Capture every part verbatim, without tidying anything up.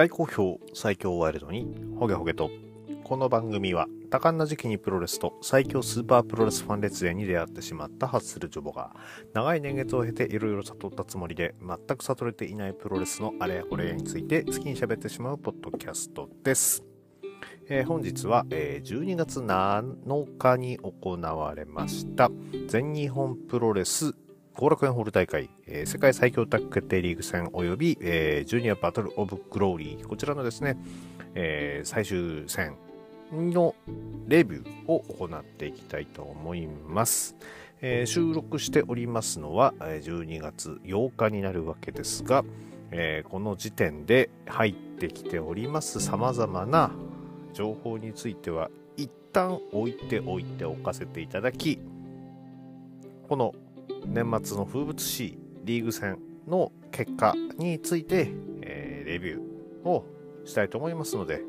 大好評最強ワイルドにホゲホゲと。この番組は多感な時期にプロレスと最強スーパープロレスファン列伝に出会ってしまったハッスルジョボが長い年月を経ていろいろ悟ったつもりで全く悟れていないプロレスのあれやこれやについて好きに喋ってしまうポッドキャストです。えー、本日はじゅうにがつなのかに行われました全日本プロレス後楽園ホール大会、えー、世界最強タッグ決定リーグ戦および、えー、ジュニアバトルオブグローリー、こちらのですね、えー、最終戦のレビューを行っていきたいと思います。えー、収録しておりますのはじゅうにがつようかになるわけですが、えー、この時点で入ってきております様々な情報については一旦置いておいておかせていただき、この年末の風物詩リーグ戦の結果について、えー、レビューをしたいと思いますので、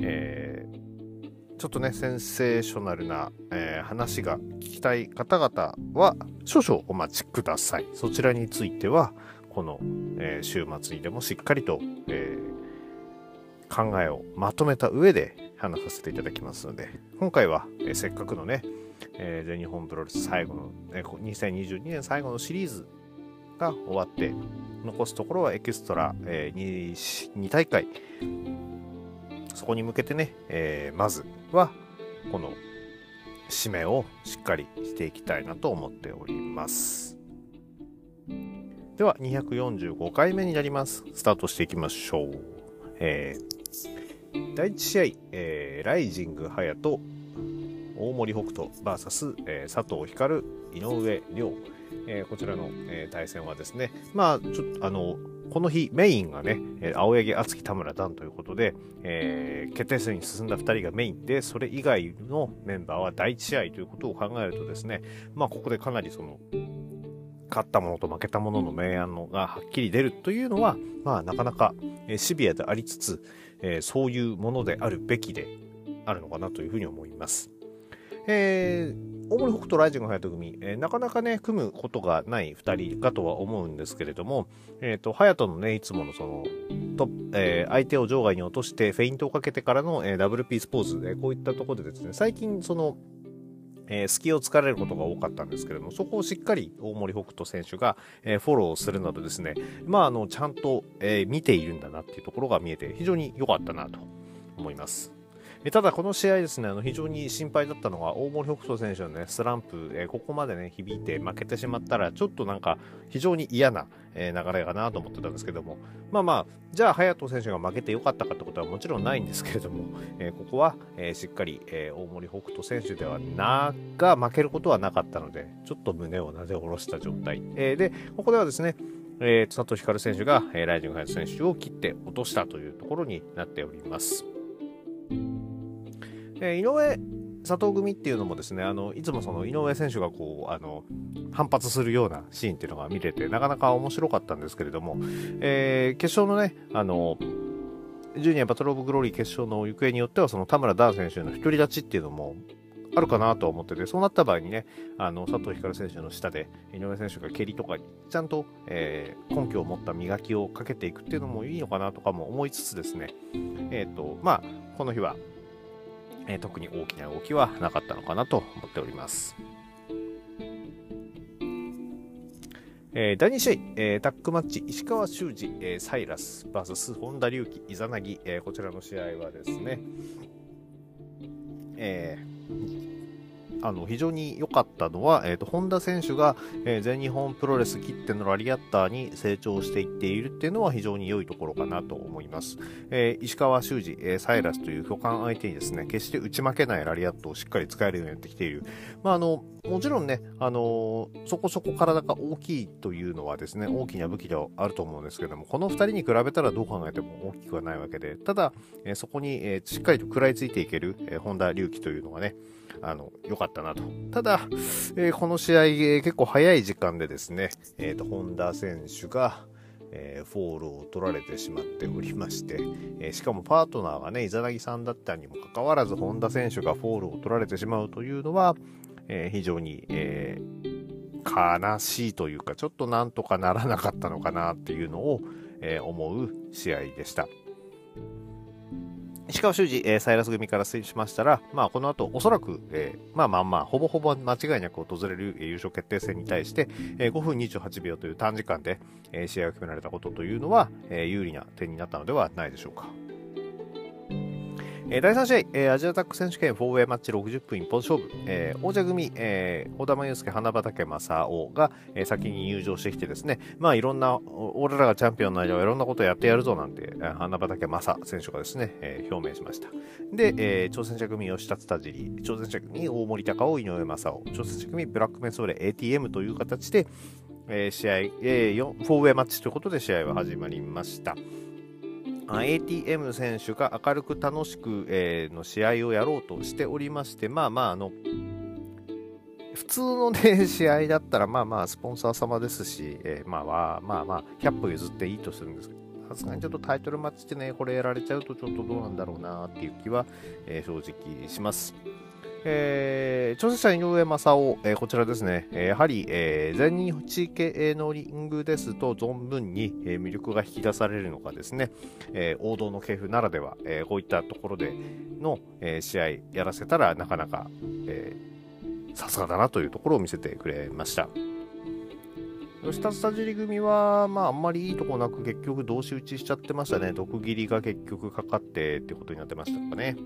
えー、ちょっとねセンセーショナルな、えー、話が聞きたい方々は少々お待ちください。そちらについてはこの、えー、週末にでもしっかりと、えー考えをまとめた上で話させていただきますので、今回はえせっかくのね、えー、全日本プロレス最後の、えー、にせんにじゅうにねん最後のシリーズが終わって残すところはエキストラ、えー、に, に大会、そこに向けてね、えー、まずはこの締めをしっかりしていきたいなと思っております。ではにひゃくよんじゅうごかいめになります。スタートしていきましょう。えーだいいち試合、えー、ライジング隼人大森北斗 ブイエス、えー、佐藤光井上亮、えー、こちらの、えー、対戦はですね、まあちょっとあのこの日メインがね青柳敦樹田村段ということで、えー、決定戦に進んだふたりがメインで、それ以外のメンバーはだいいち試合ということを考えるとですね、まあここでかなりその勝ったものと負けたものの明暗がはっきり出るというのは、まあ、なかなかシビアでありつつ、えー、そういうものであるべきであるのかなというふうに思います。えー、大森北斗ライジング隼人組、えー、なかなかね組むことがないふたりかとは思うんですけれども、えーと、隼人のねいつものそのと、えー、相手を場外に落としてフェイントをかけてからの、えー、ダブルピースポーズ、えー、こういったところでですね、最近そのえー、隙を突かれることが多かったんですけれども、そこをしっかり大森北斗選手が、えー、フォローするなどですね、まああのちゃんと、えー、見ているんだなっていうところが見えて非常に良かったなと思います。えー、ただこの試合ですね、あの非常に心配だったのが大森北斗選手のねスランプ、えー、ここまでね響いて負けてしまったらちょっとなんか非常に嫌な、えー、流れかなと思ってたんですけども、まあまあじゃあ隼人選手が負けて良かったかってことはもちろんないんですけれども、えー、ここは、えー、しっかり、えー、大森北斗選手ではなが負けることはなかったので、ちょっと胸をなで下ろした状態、えー、でここではですね、えー、佐藤光選手が、えー、ライジング隼人選手を切って落としたというところになっております。えー、井上佐藤組っていうのもですね、あのいつもその井上選手がこうあの反発するようなシーンっていうのが見れてなかなか面白かったんですけれども、えー、決勝のねあのジュニアバトルオブグローリー決勝の行方によってはその田村ダー選手の独り立ちっていうのもあるかなと思ってて、そうなった場合にね、あの佐藤光選手の下で井上選手が蹴りとかにちゃんと、えー、根拠を持った磨きをかけていくっていうのもいいのかなとかも思いつつですね、えーとまあ、この日はえー、特に大きな動きはなかったのかなと思っております。えー、だいに試合、えー、タッグマッチ石川修司、えー、サイラス ブイエス 本田隆起イザナギ、えー、こちらの試合はですね、えー、あの非常に良かったのは、えー、と本田選手が、えー、全日本プロレスきってのラリアッターに成長していっているっていうのは非常に良いところかなと思います。えー、石川修司、えー、サイラスという巨漢相手にですね決して打ち負けないラリアットをしっかり使えるようになってきている。まああのもちろんね、あのー、そこそこ体が大きいというのはですね大きな武器ではあると思うんですけども、このふたりに比べたらどう考えても大きくはないわけで、ただ、えー、そこに、えー、しっかりと食らいついていける、えー、本田隆起というのがねあの良かったなと。ただ、えー、この試合、えー、結構早い時間でですね、えーと、本田選手が、えー、フォールを取られてしまっておりまして、えー、しかもパートナーがねイザナギさんだったにもかかわらず本田選手がフォールを取られてしまうというのは、えー、非常に、えー、悲しいというかちょっとなんとかならなかったのかなっていうのを、えー、思う試合でした。石川修司、えー、サイラス組から推しましたら、まあ、この後おそらく、えー、まあまあまあほぼほぼ間違いなく訪れる優勝決定戦に対して、えー、ごふんにじゅうはちびょうという短時間で、えー、試合が決められたことというのは、えー、有利な点になったのではないでしょうか。えー、だいさん試合、えー、アジアタック選手権 フォーウェイ マッチろくじゅっぷん一本勝負、えー、王者組、えー、小玉祐介、花畑正雄が、えー、先に入場してきてですね、まあいろんな、俺らがチャンピオンの間はいろんなことやってやるぞなんて、花畑正選手がですね、えー、表明しました。で、えー、挑戦者組吉田胤尻、挑戦者組大森高尾、井上正雄、挑戦者組ブラックメンソーレ エーティーエム という形で、えー、試合、えー、フォーウェイ マッチということで試合は始まりました。エーティーエム 選手が明るく楽しく、えー、の試合をやろうとしておりまして、まあまあ、あの普通の、ね、試合だったら、まあまあ、スポンサー様ですし、えー、まあまあまあ、まあ、ひゃっぽ譲っていいとするんですけど、さすがにちょっとタイトルマッチってね、これやられちゃうと、ちょっとどうなんだろうなっていう気は、えー、正直します。えー、挑戦者井上正雄、えー、こちらですね、えー、やはり、えー、全日系のリングですと存分に、えー、魅力が引き出されるのかですね、えー、王道の系譜ならでは、えー、こういったところでの、えー、試合やらせたらなかなかさすがだなというところを見せてくれました。吉田胤尻組は、まあ、あんまりいいとこなく結局同士打ちしちゃってましたね。毒斬りが結局かかってってことになってましたかね。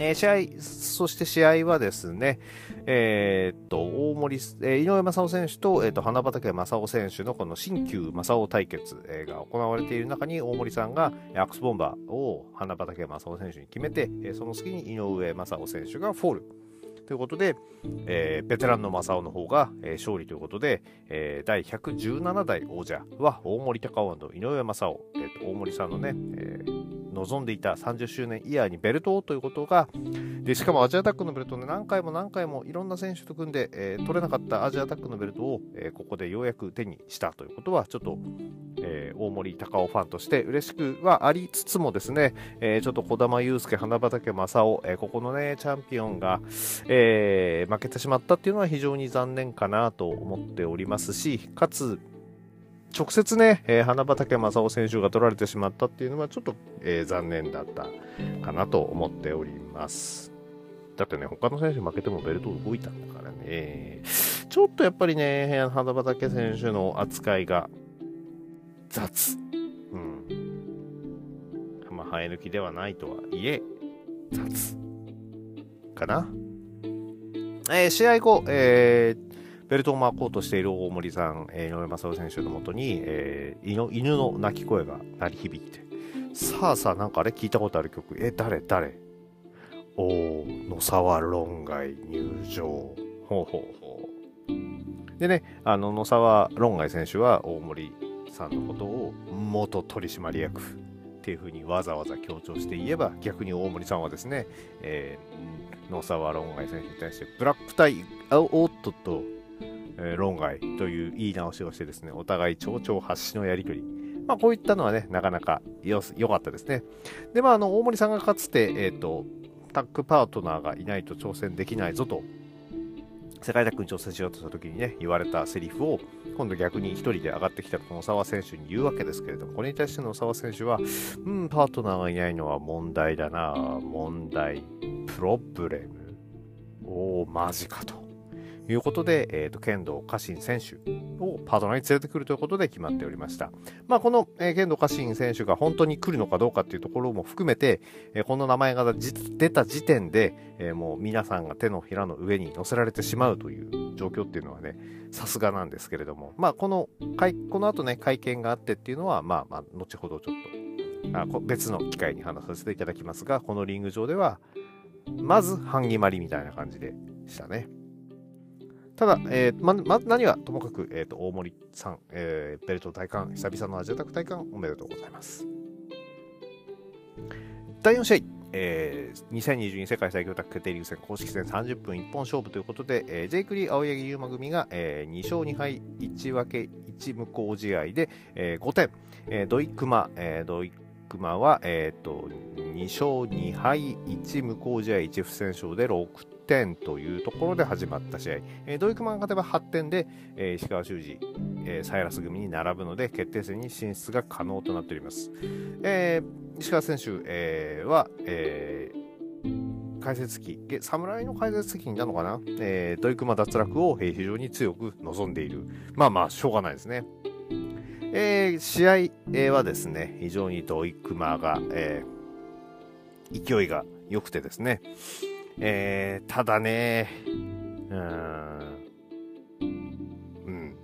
えー、試合、そして試合はですね、えー、っと、大森、えー、井上正雄選手と、えー、っと、花畑正雄選手のこの新旧正雄対決、えー、が行われている中に、大森さんがアクスボンバーを花畑正雄選手に決めて、えー、その隙に井上正雄選手がフォール。ということで、えー、ベテランの正雄の方が、えー、勝利ということで、えー、第ひゃくじゅうななだい王者は大森高雄&井上正雄、えーっと、大森さんのね、えー望んでいたさんじゅっしゅうねんイヤーにベルトをということがで、しかもアジアタックのベルトを、ね、何回も何回もいろんな選手と組んで、えー、取れなかったアジアタックのベルトを、えー、ここでようやく手にしたということはちょっと、えー、大森高雄ファンとして嬉しくはありつつもですね、えー、ちょっと児玉祐介、花畑正雄、えー、ここのねチャンピオンが、えー、負けてしまったっていうのは非常に残念かなと思っておりますし、かつ直接ね、えー、花畑正雄選手が取られてしまったっていうのはちょっと、えー、残念だったかなと思っております。だってね、他の選手負けてもベルト動いたんだからね、ちょっとやっぱりね、花畑選手の扱いが雑。うん。まあ、生え抜きではないとはいえ、雑。かな。えー、試合後、えー、ベルトを巻こうとしている大森さん、井上正雄選手のもとに、えー、犬, 犬の鳴き声が鳴り響いて、さあさあ、なんかあれ聞いたことある曲、え、誰誰おー、野沢論外入場。ほうほうほう。でね、あの野沢論外選手は大森さんのことを元取締役っていうふうにわざわざ強調して言えば、逆に大森さんはですね、えー、野沢論外選手に対してブラックタイ、あ、おっとっと、えー、論外という言い直しをしてですね、お互い丁々発しのやり取り、まあ、こういったのはねなかなか良かったですね。で、まあ、あの大森さんがかつて、えー、とタッグパートナーがいないと挑戦できないぞと世界タッグに挑戦しようとした時にね言われたセリフを今度逆に一人で上がってきた野沢選手に言うわけですけれども、これに対して野沢選手はうんパートナーがいないのは問題だな、問題プロブレム、おーマジかということで、えー、と剣道家臣選手をパートナーに連れてくるということで決まっておりました。まあ、この、えー、剣道家臣選手が本当に来るのかどうかというところも含めて、えー、この名前が出た時点で、えー、もう皆さんが手のひらの上に乗せられてしまうという状況っていうのはねさすがなんですけれども、まあ、この会この後ね会見があってっていうのは、まあ、まあ後ほどちょっとあ別の機会に話させていただきますが、このリング上ではまず半決まりみたいな感じでしたね。ただ、えーまま、何はともかく、えー、と大森さん、えー、ベルト戴冠、久々のアジアタック戴冠おめでとうございます。だいよん試合、えー、にせんにじゅうに世界最強タッグ決定リーグ戦公式戦さんじゅっぷん一本勝負ということで、えー、ジェイクリー・青柳優馬組が、えー、にしょうにはいいちぶけいち無効試合で、えー、ごてん、えー、ドイクマ、えー、ドイクマは、えー、とにしょうにはいいち無効試合いち不戦勝でろくてん。点というところで始まった試合、えー、土井熊が勝てばはってんで、えー、石川修司、えー、サイラス組に並ぶので決定戦に進出が可能となっております。えー、石川選手、えー、は、えー、解説機侍の解説機になるのかな、えー、土井熊脱落を非常に強く望んでいる。まあまあしょうがないですね。えー、試合はですね非常に土井熊が、えー、勢いが良くてですね、えー、ただねうーん、うん、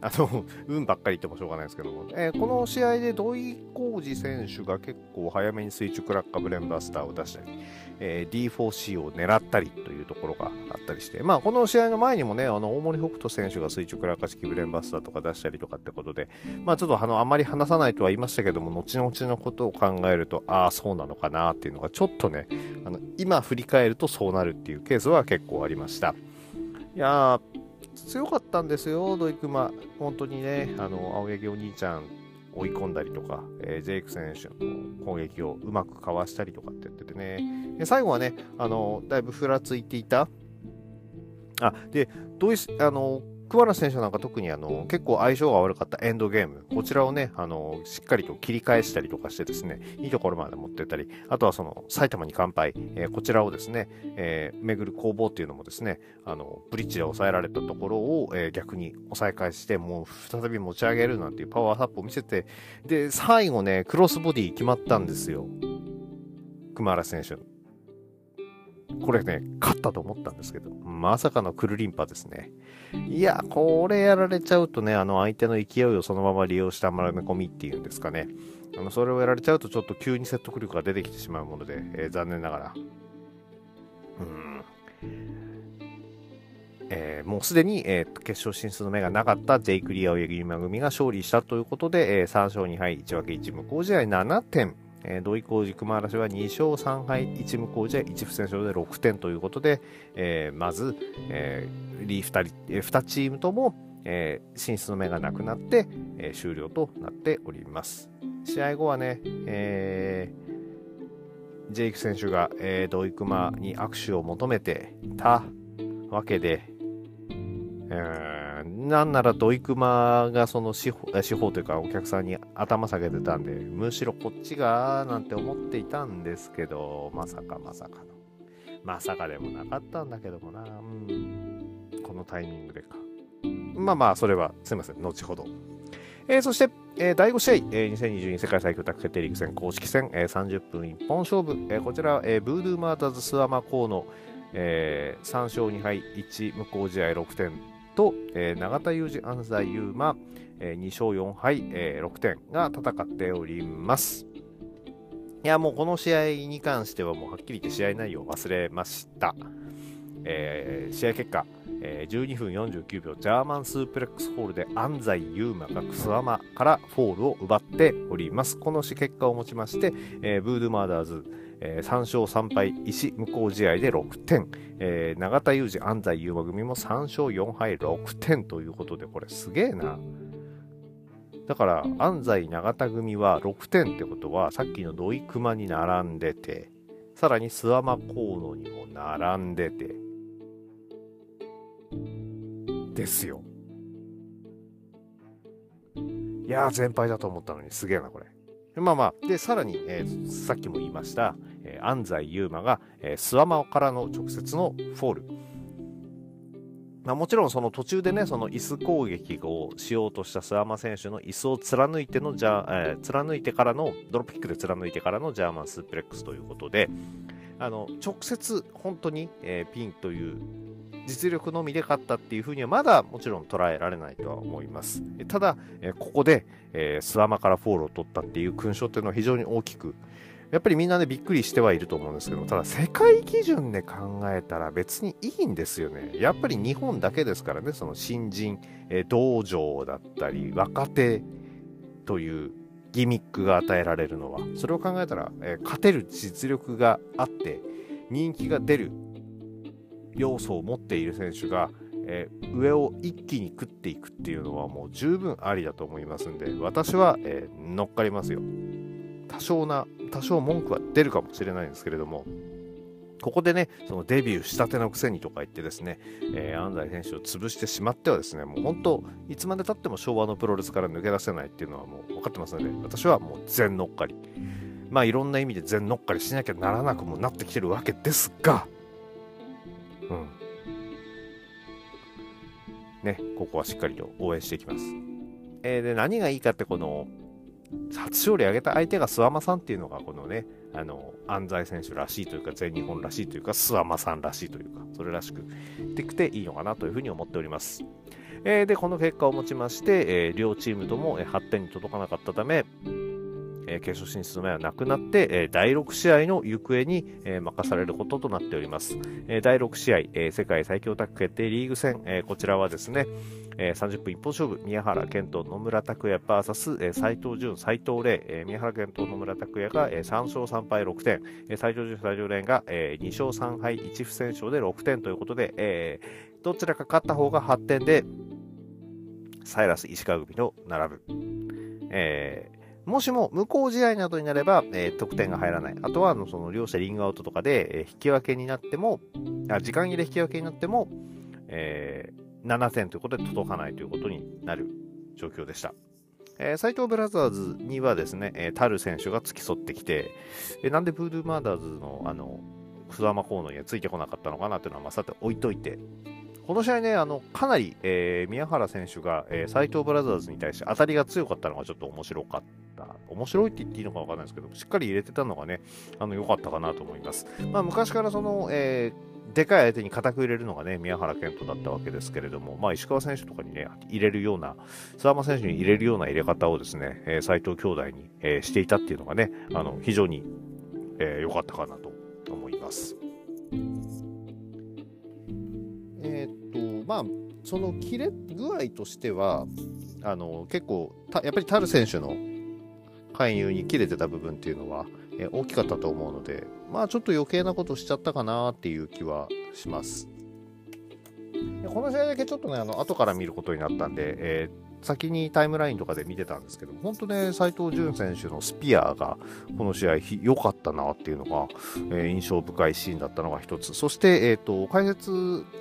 あの運ばっかり言ってもしょうがないですけども、えー、この試合で土井浩二選手が結構早めに垂直落下ブレンバスターを出したり、えー、ディーフォーシー を狙ったりというところがあったりして、まあ、この試合の前にもねあの大森北斗選手が垂直落下式ブレンバスターとか出したりとかってことで、まあ、ちょっとあのあまり話さないとは言いましたけども後々のことを考えるとああそうなのかなっていうのがちょっとねあの今振り返るとそうなるっていうケースは結構ありました。いや強かったんですよ土井熊本当にねあの青柳お兄ちゃん追い込んだりとか、えー、ジェイク選手の攻撃をうまくかわしたりとかって言っててねで最後はねあのだいぶふらついていたあでどういあの桑原選手なんか特にあの結構相性が悪かったエンドゲームこちらをねあのしっかりと切り返したりとかしてですねいいところまで持ってったりあとはその埼玉に乾杯、えー、こちらをですね、えー、巡る攻防っていうのもですねあのブリッジで抑えられたところを、えー、逆に抑え返してもう再び持ち上げるなんていうパワーアップを見せてで最後ねクロスボディ決まったんですよ熊原選手。これね勝ったと思ったんですけどまさかのクルリンパですね。いやこれやられちゃうとねあの相手の勢いをそのまま利用した丸め込みっていうんですかねあのそれをやられちゃうとちょっと急に説得力が出てきてしまうもので、えー、残念ながらうん、えー、もうすでに、えー、決勝進出の目がなかったジェイク・リー青柳今組が勝利したということで、えー、さんしょうにはいいちぶけいち無効試合ななてんえー、土井浩二熊原氏はにしょうさんはいいち無効試合いち不戦勝でろくてんということで、えー、まず、えー、リーふたり、えー、にチームとも、えー、進出の目がなくなって、えー、終了となっております。試合後はね、えー、ジェイク選手が、えー、土井熊に握手を求めてたわけで、えー、なんなら土井熊がその司法、司法というかお客さんに頭下げてたんでむしろこっちがなんて思っていたんですけどまさかまさかのまさかでもなかったんだけどもな、うん、このタイミングでかまあまあそれはすいません後ほど。えー、そして、えー、だいご試合、えー、にせんにじゅうに世界最強タッグ決定リーグ戦公式戦、えー、さんじゅっぷん一本勝負、えー、こちらは、えー、ブードゥーマーターズ諏訪間河野、えー、さんしょうにはいいち無効試合ろくてんと、えー、永田裕二安西優真、えー、にしょうよんはい、えー、ろくてんが戦っております。いやもうこの試合に関してはもうはっきり言って試合内容を忘れました。えー、試合結果、えー、じゅうにふんよんじゅうきゅうびょうジャーマンスープレックスホールで安西優真が諏訪間からフォールを奪っております。この結果をもちまして、えー、ブードゥマーダーズさんしょうさんはい石無効試合でろくてん、えー、永田裕二安西優真組もさんしょうよんはいろくてんということでこれすげえな。だから安西永田組はろくてんってことはさっきの土井熊に並んでてさらに諏訪間河野にも並んでてですよ。いやー全敗だと思ったのにすげえなこれ。まあまあ、でさらに、えー、さっきも言いました、えー、安西優真が、えー、諏訪間からの直接のフォール、まあ、もちろんその途中でねその椅子攻撃をしようとした諏訪間選手の椅子を貫いてのジャ、えー、貫いてからのドロップキックで貫いてからのジャーマンスープレックスということであの直接本当に、えー、ピンという実力のみで勝ったっていうふうにはまだもちろん捉えられないとは思います。ただここで、えー、諏訪間からフォールを取ったっていう勲章っていうのは非常に大きくやっぱりみんなねびっくりしてはいると思うんですけどただ世界基準で考えたら別にいいんですよね。やっぱり日本だけですからねその新人、えー、道場だったり若手というギミックが与えられるのはそれを考えたら、えー、勝てる実力があって人気が出る要素を持っている選手が、えー、上を一気に食っていくっていうのはもう十分ありだと思いますんで私は、えー、乗っかりますよ。多少な多少文句は出るかもしれないんですけれどもここでねそのデビューしたてのくせにとか言ってですね、えー、安西選手を潰してしまってはですね、もう本当いつまでたっても昭和のプロレスから抜け出せないっていうのはもう分かってますので、私はもう全乗っかり、まあいろんな意味で全乗っかりしなきゃならなくもなってきてるわけですが、うんね、ここはしっかりと応援していきます。えー、で何がいいかって、この初勝利を挙げた相手が諏訪間さんっていうのがこのね、あの安西選手らしいというか全日本らしいというか諏訪間さんらしいというか、それらしくできていいのかなというふうに思っております。えー、でこの結果をもちまして、えー、両チームともはってんに届かなかったため、えー、決勝進出の前はなくなって、えー、だいろく試合の行方に、えー、任されることとなっております。えー、だいろく試合、えー、世界最強タッグ決定リーグ戦、えー、こちらはですね、えー、さんじゅっぷん一本勝負、宮原健人野村拓也 ブイエス、えー、斉藤潤斉藤玲、えー、宮原健人野村拓也が、えー、さんしょうさんぱいろくてん、えー、斉藤潤斉藤玲が、えー、にしょうさんはいいちふせんしょうでろくてんということで、えー、どちらか勝った方がはってんでサイラス石川組と並ぶ。えーもしも無効試合などになれば、えー、得点が入らない。あとはあのその両者リングアウトとかで、えー、引き分けになっても、あ、時間切れ引き分けになっても、えー、ななてんということで届かないということになる状況でした。えー、斉藤ブラザーズにはですね、えー、タル選手が付き添ってきて、えー、なんでブードゥーマーダーズのあの須山コーナーにはついてこなかったのかなというのはまあさて置いといて、この試合ね、あのかなり、えー、宮原選手が、えー、斉藤ブラザーズに対して当たりが強かったのがちょっと面白かった。面白いって言っていいのか分からないですけど、しっかり入れてたのがね、あの良かったかなと思います。まあ昔からその、えー、でかい相手に固く入れるのがね、宮原健人だったわけですけれども、まあ石川選手とかにね、入れるような、諏訪間選手に入れるような入れ方をですね、えー、斉藤兄弟に、えー、していたっていうのがね、あの非常に良、えー、かったかなと思います。えーっとまあ、その切れ具合としてはあの結構やっぱりタル選手の勧誘に切れてた部分っていうのは、えー、大きかったと思うので、まあ、ちょっと余計なことしちゃったかなっていう気はします。この試合だけちょっとねあの後から見ることになったんで、えー、先にタイムラインとかで見てたんですけど、本当ね斉藤潤選手のスピアがこの試合良かったなっていうのが、えー、印象深いシーンだったのが一つ。そして、えー、と解説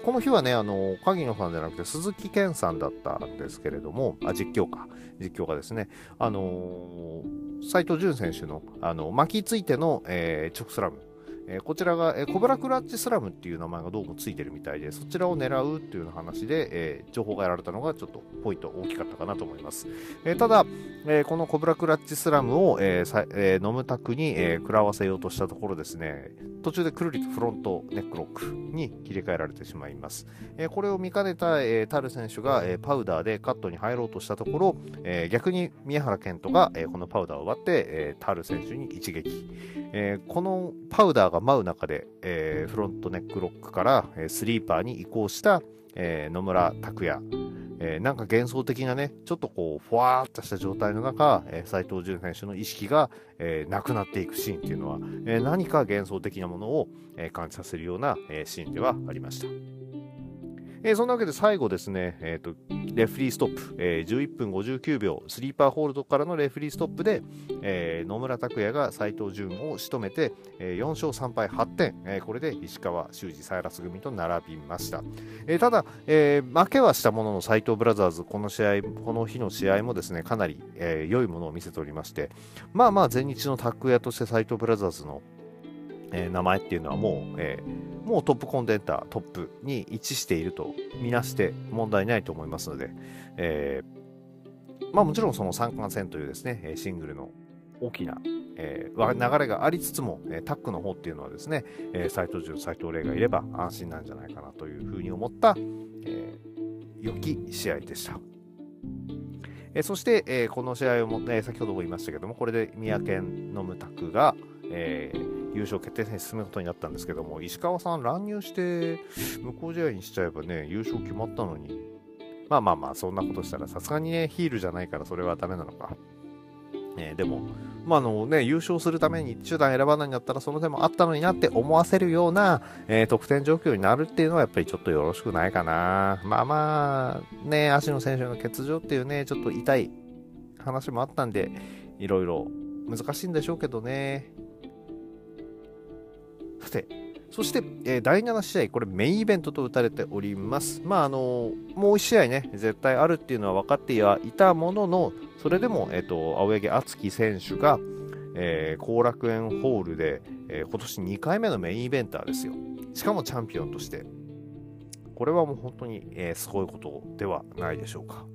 この日はねあの鍵野さんじゃなくて鈴木健さんだったんですけれども、あ実況か実況がですね、あのー、斉藤潤選手のあの巻きついての、えー、直スラム、えー、こちらが、えー、コブラクラッチスラムっていう名前がどうもついてるみたいで、そちらを狙うっていうような話で、えー、情報が得られたのがちょっとポイント大きかったかなと思います。えー、ただ、えー、このコブラクラッチスラムを、えーえー、ノムタクに、えー、食らわせようとしたところですね、途中でくるりとフロントネックロックに切り替えられてしまいます。えー、これを見かねた、えー、タル選手が、えー、パウダーでカットに入ろうとしたところ、えー、逆に宮原健人が、えー、このパウダーを奪って、えー、タル選手に一撃、えー、このパウダーが舞う中で、えー、フロントネックロックから、えー、スリーパーに移行した、えー、野村拓也、えー、なんか幻想的なねちょっとこうふわーっとした状態の中、えー、斉藤潤選手の意識が、えー、なくなっていくシーンっていうのは、えー、何か幻想的なものを、えー、感じさせるような、えー、シーンではありました。えー、そんなわけで最後ですね、えーと、レフリーストップ、えー、じゅういっぷんごじゅうきゅうびょうスリーパーホールドからのレフリーストップで、えー、野村拓也が斉藤潤を仕留めて、えー、よんしょうさんぱいはってん、えー、これで石川修司サイラス組と並びました。えー、ただ、えー、負けはしたものの斉藤ブラザーズこの試合この日の試合もですねかなり、えー、良いものを見せておりまして、まあまあ前日の拓也として斉藤ブラザーズのえー、名前っていうのはもう、えー、もうトップコンテンダートップに位置しているとみなして問題ないと思いますので、えー、まあもちろんその三冠戦というですねシングルの大きな、えー、流れがありつつもタッグの方っていうのはですね、えー、斉藤潤斉藤玲がいれば安心なんじゃないかなというふうに思った、えー、良き試合でした。えー、そして、えー、この試合をも、えー、先ほども言いましたけども、これで宮健ノムタクが、えー優勝決定戦に進むことになったんですけども、石川さん乱入して無効試合にしちゃえばね優勝決まったのに、まあまあまあそんなことしたらさすがにねヒールじゃないからそれはダメなのか、えー、でもまああのね優勝するために手段選ばないんだったらその手もあったのになって思わせるような、えー、得点状況になるっていうのはやっぱりちょっとよろしくないかな。まあまあね足野選手の欠場っていうねちょっと痛い話もあったんでいろいろ難しいんでしょうけどね。さて、そして、えー、だいなな試合、これメインイベントと打たれております。まああのー、もういち試合ね絶対あるっていうのは分かってはいたものの、それでも、えー、と青柳敦樹選手が後、えー、楽園ホールで、えー、今年にかいめのメインイベンターですよ。しかもチャンピオンとして、これはもう本当に、えー、すごいことではないでしょうか。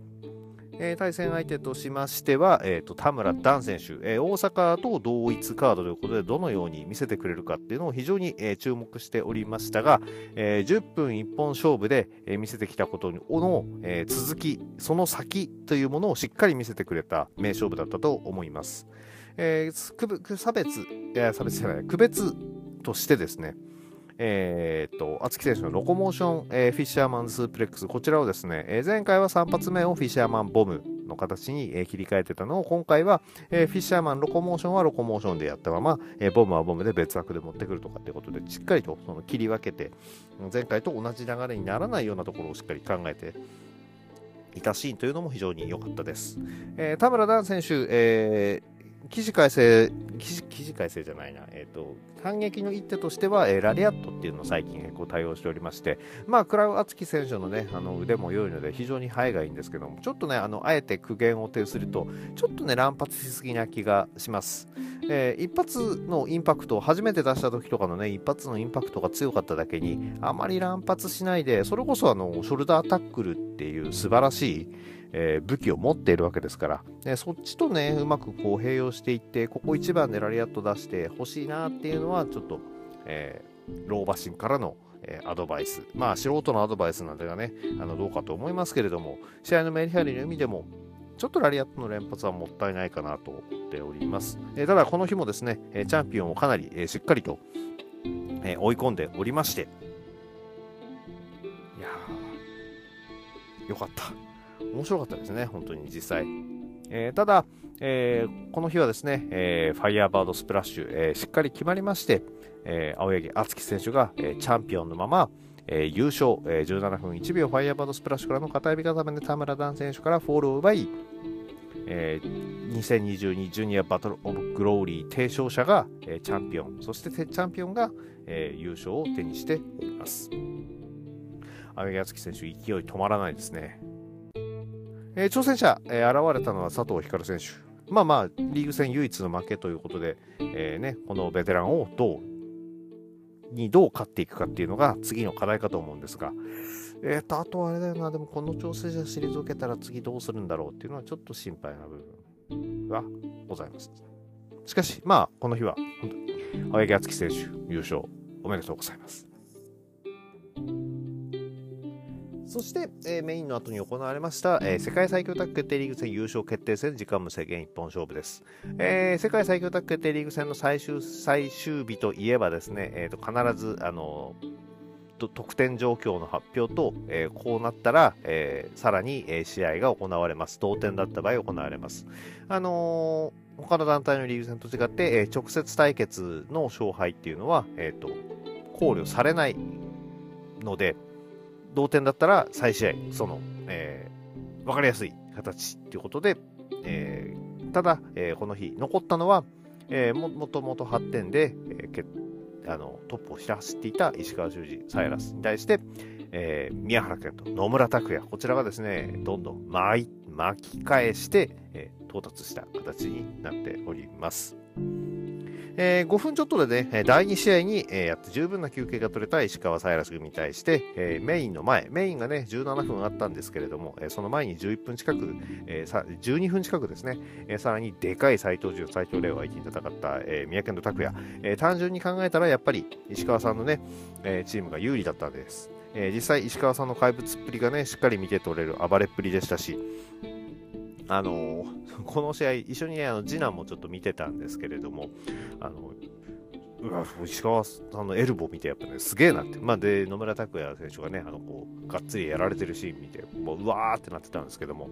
えー、対戦相手としましては、えー、と田村段選手、えー、大阪と同一カードということで、どのように見せてくれるかっていうのを非常に、えー、注目しておりましたが、えー、じゅっぷんいっぽん勝負で、えー、見せてきたことの、えー、続き、その先というものをしっかり見せてくれた名勝負だったと思います。えー、差別、いや差別じゃない、区別としてですね、えー、と厚木選手のロコモーション、えー、フィッシャーマンスープレックス、こちらをですね、えー、前回はさん発目をフィッシャーマンボムの形に、えー、切り替えてたのを、今回は、えー、フィッシャーマンロコモーションはロコモーションでやったまま、えー、ボムはボムで別枠で持ってくるとかっていうことで、しっかりとその切り分けて、前回と同じ流れにならないようなところをしっかり考えていたシーンというのも非常に良かったです。えー、田村段選手、えー記事改正、記事、記事改正じゃないな、えーと、反撃の一手としては、えー、ラリアットっていうのを最近結構対応しておりまして、まあ、倉尾敦樹選手のね、あの腕も良いので、非常にハイがいいんですけども、ちょっとね、あの、あえて苦言を呈すると、ちょっとね、乱発しすぎな気がします。えー、一発のインパクト、初めて出した時とかのね、一発のインパクトが強かっただけに、あまり乱発しないで、それこそあの、ショルダータックルっていう素晴らしい、えー、武器を持っているわけですから、ね、そっちとねうまくこう併用していって、ここ一番でラリアット出してほしいなっていうのはちょっと、えー、老婆心からの、えー、アドバイス、まあ素人のアドバイスなんてがねあのどうかと思いますけれども、試合のメリハリの意味でもちょっとラリアットの連発はもったいないかなと思っております。えー、ただこの日もですね、チャンピオンをかなり、えー、しっかりと、えー、追い込んでおりまして、いやーよかった、面白かったですね、本当に実際。えー、ただ、えー、この日はですね、えー、ファイヤーバードスプラッシュ、えー、しっかり決まりまして、えー、青柳敦樹選手が、えー、チャンピオンのまま、えー、優勝、えー、じゅうななふんいちびょうファイヤーバードスプラッシュからの片指固めで田村段選手からフォールを奪い、えー、にせんにじゅうにジュニアバトルオブグローリー提唱者が、えー、チャンピオン、そしてチャンピオンが、えー、優勝を手にしております。青柳敦樹選手、勢い止まらないですね。えー、挑戦者、えー、現れたのは佐藤光選手。まあまあ、リーグ戦唯一の負けということで、えーね、このベテランをどう、にどう勝っていくかっていうのが次の課題かと思うんですが、えーと、あとはあれだよな、でもこの挑戦者退けたら次どうするんだろうっていうのはちょっと心配な部分がございます。しかし、まあ、この日は、本当に青柳敦樹選手、優勝、おめでとうございます。そして、えー、メインの後に行われました、えー、世界最強タッグ決定リーグ戦優勝決定戦時間無制限一本勝負です。えー、世界最強タッグ決定リーグ戦の最終、最終日といえばですね、えー、と必ず、あのー、得点状況の発表と、えー、こうなったら、えー、さらに、えー、試合が行われます。同点だった場合行われます。あのー、他の団体のリーグ戦と違って、えー、直接対決の勝敗っていうのは、えー、と考慮されないので、同点だったら再試合、その、えー、分かりやすい形ということで、えー、ただ、えー、この日残ったのは、えー、も, もともとはってんで、えー、あのトップをひら走っていた石川修司サイラスに対して、えー、宮原健と野村拓也、こちらがですねどんどん 巻, 巻き返して、えー、到達した形になっております。えー、ごふんちょっとでね、だいに試合に、えー、やって十分な休憩が取れた石川サイラス組に対して、えー、メインの前、メインがね、じゅうななふんあったんですけれども、えー、その前にじゅういっぷん近く、えー、さじゅうにふん近くですね、えー、さらにでかい斎藤純、斎藤玲を相手に戦った、えー、宮健斗拓也、えー、単純に考えたらやっぱり石川さんのね、えー、チームが有利だったんです。えー、実際石川さんの怪物っぷりがね、しっかり見て取れる暴れっぷりでしたし、あのー、この試合一緒に、ね、あの次男もちょっと見てたんですけれども、あのうわ石川さんのエルボー見てやっぱねすげえなって、まあ、で野村拓也選手がねあのこうがっつりやられてるシーン見てもううわーってなってたんですけども、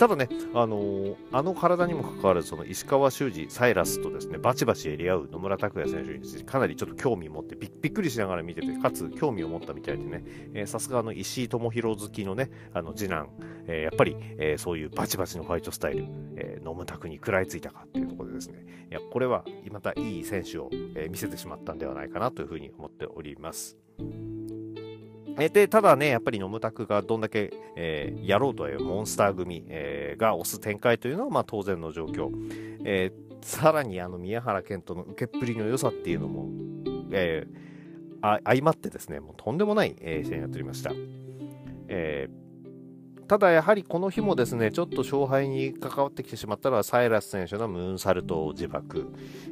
ただね、あのー、あの体にも関わらずその石川修司、サイラスとですねバチバチやり合う野村拓也選手についてかなりちょっと興味を持ってびっ、びっくりしながら見てて、かつ興味を持ったみたいでね、さすがの石井智弘好きのね、あの次男、えー、やっぱり、えー、そういうバチバチのファイトスタイル、えー、野村拓に食らいついたかっていうところでですね、いやこれはまたいい選手を、えー、見せてしまったんではないかなというふうに思っております。でただね、やっぱり野村拓がどんだけ、えー、やろうというモンスター組、えー、が推す展開というのは、まあ、当然の状況、えー、さらにあの宮原健人の受けっぷりの良さっていうのも、えー、あ相まってですね、もうとんでもない、えー、試合になっておりました。えーただやはりこの日もですね、ちょっと勝敗に関わってきてしまったのはサイラス選手のムーンサルト自爆、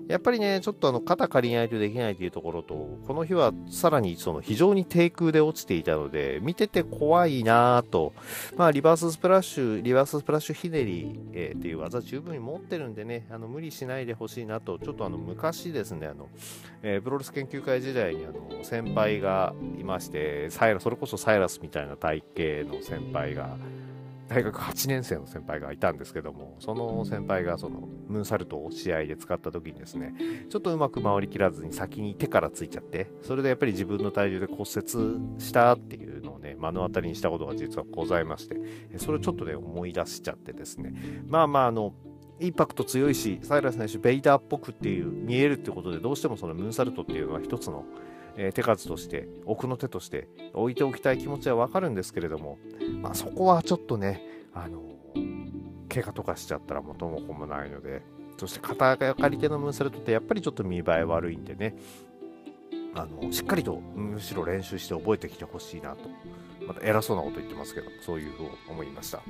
やっぱりねちょっとあの肩借りないとできないというところと、この日はさらにその非常に低空で落ちていたので見てて怖いなと、まあ、リバーススプラッシュリバーススプラッシュひねり、えー、っていう技十分に持ってるんでね、あの無理しないでほしいなと。ちょっとあの昔ですね、あの、えー、プロレス研究会時代にあの先輩がいまして、サイラそれこそサイラスみたいな体型の先輩が大学はちねん生の先輩がいたんですけども、その先輩がそのムーンサルトを試合で使った時にですね、ちょっとうまく回りきらずに先に手からついちゃって、それでやっぱり自分の体重で骨折したっていうのをね目の当たりにしたことが実はございまして、それをちょっとね思い出しちゃってですね、まあまああのインパクト強いし、サイラス選手ベイダーっぽくっていう見えるってことで、どうしてもそのムーンサルトっていうのは一つの手数として奥の手として置いておきたい気持ちはわかるんですけれども、まあ、そこはちょっとねあの怪我とかしちゃったら元も子もないので、そして肩借り手のムーンサルトってやっぱりちょっと見栄え悪いんでね、あのしっかりとむしろ練習して覚えてきてほしいなと、また偉そうなこと言ってますけど、そういうふうに思いました。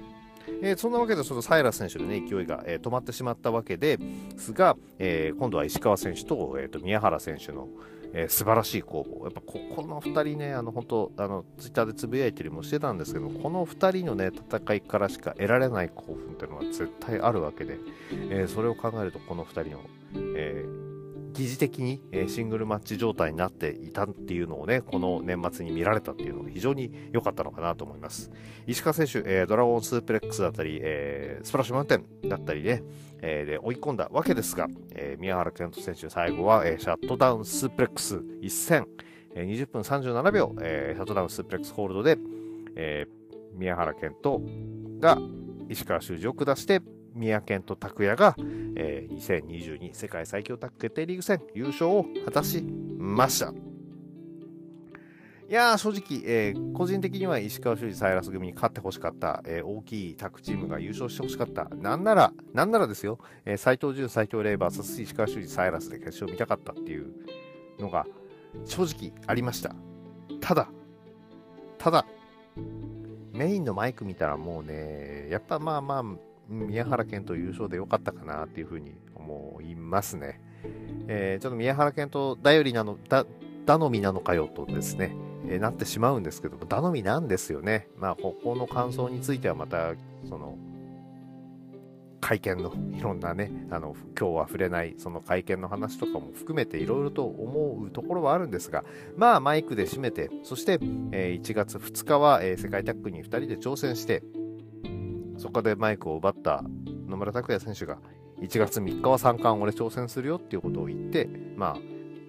えー、そんなわけでちょっとサイラス選手の、ね、勢いが、えー、止まってしまったわけですが、えー、今度は石川選手 と,、えー、と宮原選手の、えー、素晴らしい攻防、やっぱ こ, このふたりね、あの本当あのツイッターでつぶやいてりもしてたんですけど、このふたりの、ね、戦いからしか得られない興奮というのは絶対あるわけで、えー、それを考えるとこのふたりの、えー疑似的にシングルマッチ状態になっていたっていうのをね、この年末に見られたっていうのが非常に良かったのかなと思います。石川選手、えー、ドラゴンスープレックスだったり、えー、スプラッシュマウンテンだったりね、えー、で追い込んだわけですが、えー、宮原健人選手最後は、えー、シャットダウンスープレックス一戦、えー、にじゅっぷんさんじゅうななびょう、えー、シャットダウンスープレックスホールドで、えー、宮原健人が石川修司を下して、宮健と拓也が、えー、にせんにじゅうに世界最強タッグ決定リーグ戦優勝を果たしました。いやー正直、えー、個人的には石川修司サイラス組に勝ってほしかった、えー、大きいタッグチームが優勝してほしかった、なんならなんならですよ、えー、斉藤潤、斉藤レイバーサス石川修司サイラスで決勝を見たかったっていうのが正直ありました。ただただメインのマイク見たらもうね、やっぱまあまあ宮原健人優勝で良かったかなっていうふうに思いますね。えー、ちょっと宮原健人頼りなのだ頼みなのかよとですね、えー、なってしまうんですけども、頼みなんですよね。まあここの感想についてはまたその会見のいろんなね、あの今日は触れないその会見の話とかも含めていろいろと思うところはあるんですが、まあマイクで締めて、そして、えー、いちがつふつかは、えー、世界タッグにふたりで挑戦して、そこでマイクを奪った野村拓也選手がいちがつみっかはさんかん俺挑戦するよっていうことを言って、まあ、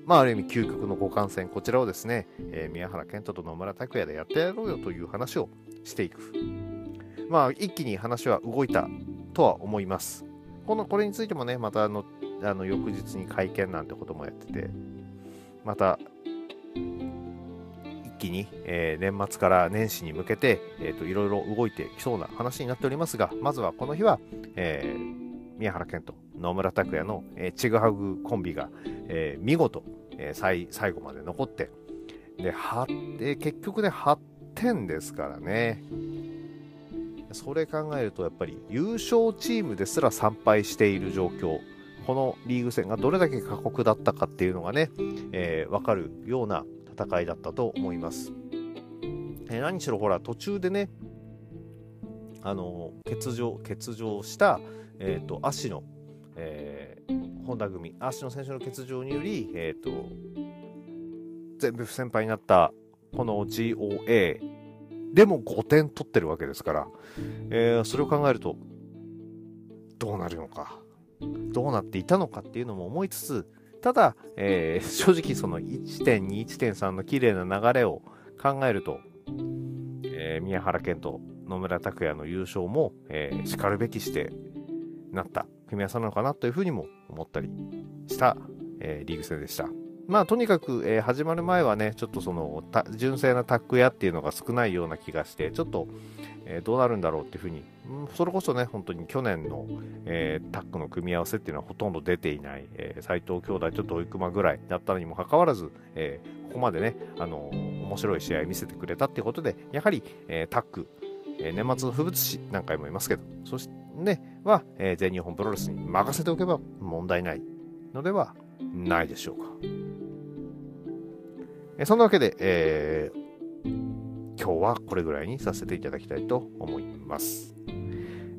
まあある意味究極の互換戦、こちらをですね、えー、宮原健人と野村拓也でやってやろうよという話をしていく。まあ一気に話は動いたとは思います。このこれについてもね、またあのあの翌日に会見なんてこともやってて、また一気に、えー、年末から年始に向けて、えーと、いろいろ動いてきそうな話になっておりますが、まずはこの日は、えー、宮原健人野村拓也の、えー、チグハグコンビが、えー、見事、えー、最, 最後まで残って、では、えー、結局ねはってんですからね。それ考えるとやっぱり優勝チームですら惨敗している状況、このリーグ戦がどれだけ過酷だったかっていうのがね、えー、分かるような戦いだったと思います。えー、何しろほら途中でね、あの欠場欠場した、えー、と足の、えー、本田組足の選手の欠場により、えー、と全部不先輩になったこの ジーオーエー でもごてん取ってるわけですから、えー、それを考えるとどうなるのか、どうなっていたのかっていうのも思いつつ、ただ、えー、正直その いってんに、いってんさん の綺麗な流れを考えると、えー、宮原健と野村拓也の優勝も、えー、しかるべきしてなった組み合わせなのかなというふうにも思ったりした、えー、リーグ戦でした。まあとにかく、えー、始まる前はね、ちょっとその純正なタック屋っていうのが少ないような気がして、ちょっと、えー、どうなるんだろうっていうふうに、うん、それこそね、本当に去年の、えー、タックの組み合わせっていうのはほとんど出ていない、えー、斉藤兄弟と土井熊ぐらいだったのにもかかわらず、えー、ここまでね、あのー、面白い試合見せてくれたっていうことで、やはり、えー、タック、えー、年末の風物詩何回も言いますけど、そしてねは、えー、全日本プロレスに任せておけば問題ないのではないでしょうか。えー、そんなわけで、えー、今日はこれぐらいにさせていただきたいと思います。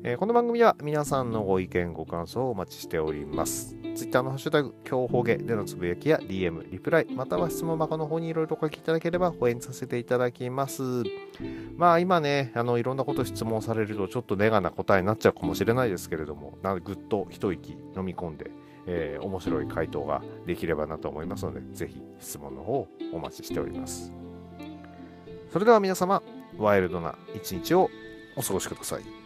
えー、この番組は皆さんのご意見ご感想をお待ちしております。ツイッターのハッシュタグ強ホゲでのつぶやきや ディーエム リプライ、または質問箱の方にいろいろお書きいただければ応援させていただきます。まあ今ね、あのいろんなこと質問されるとちょっとネガな答えになっちゃうかもしれないですけれども、なぐっと一息飲み込んで、えー、面白い回答ができればなと思いますので、ぜひ質問の方お待ちしております。それでは皆様、ワイルドな一日をお過ごしください。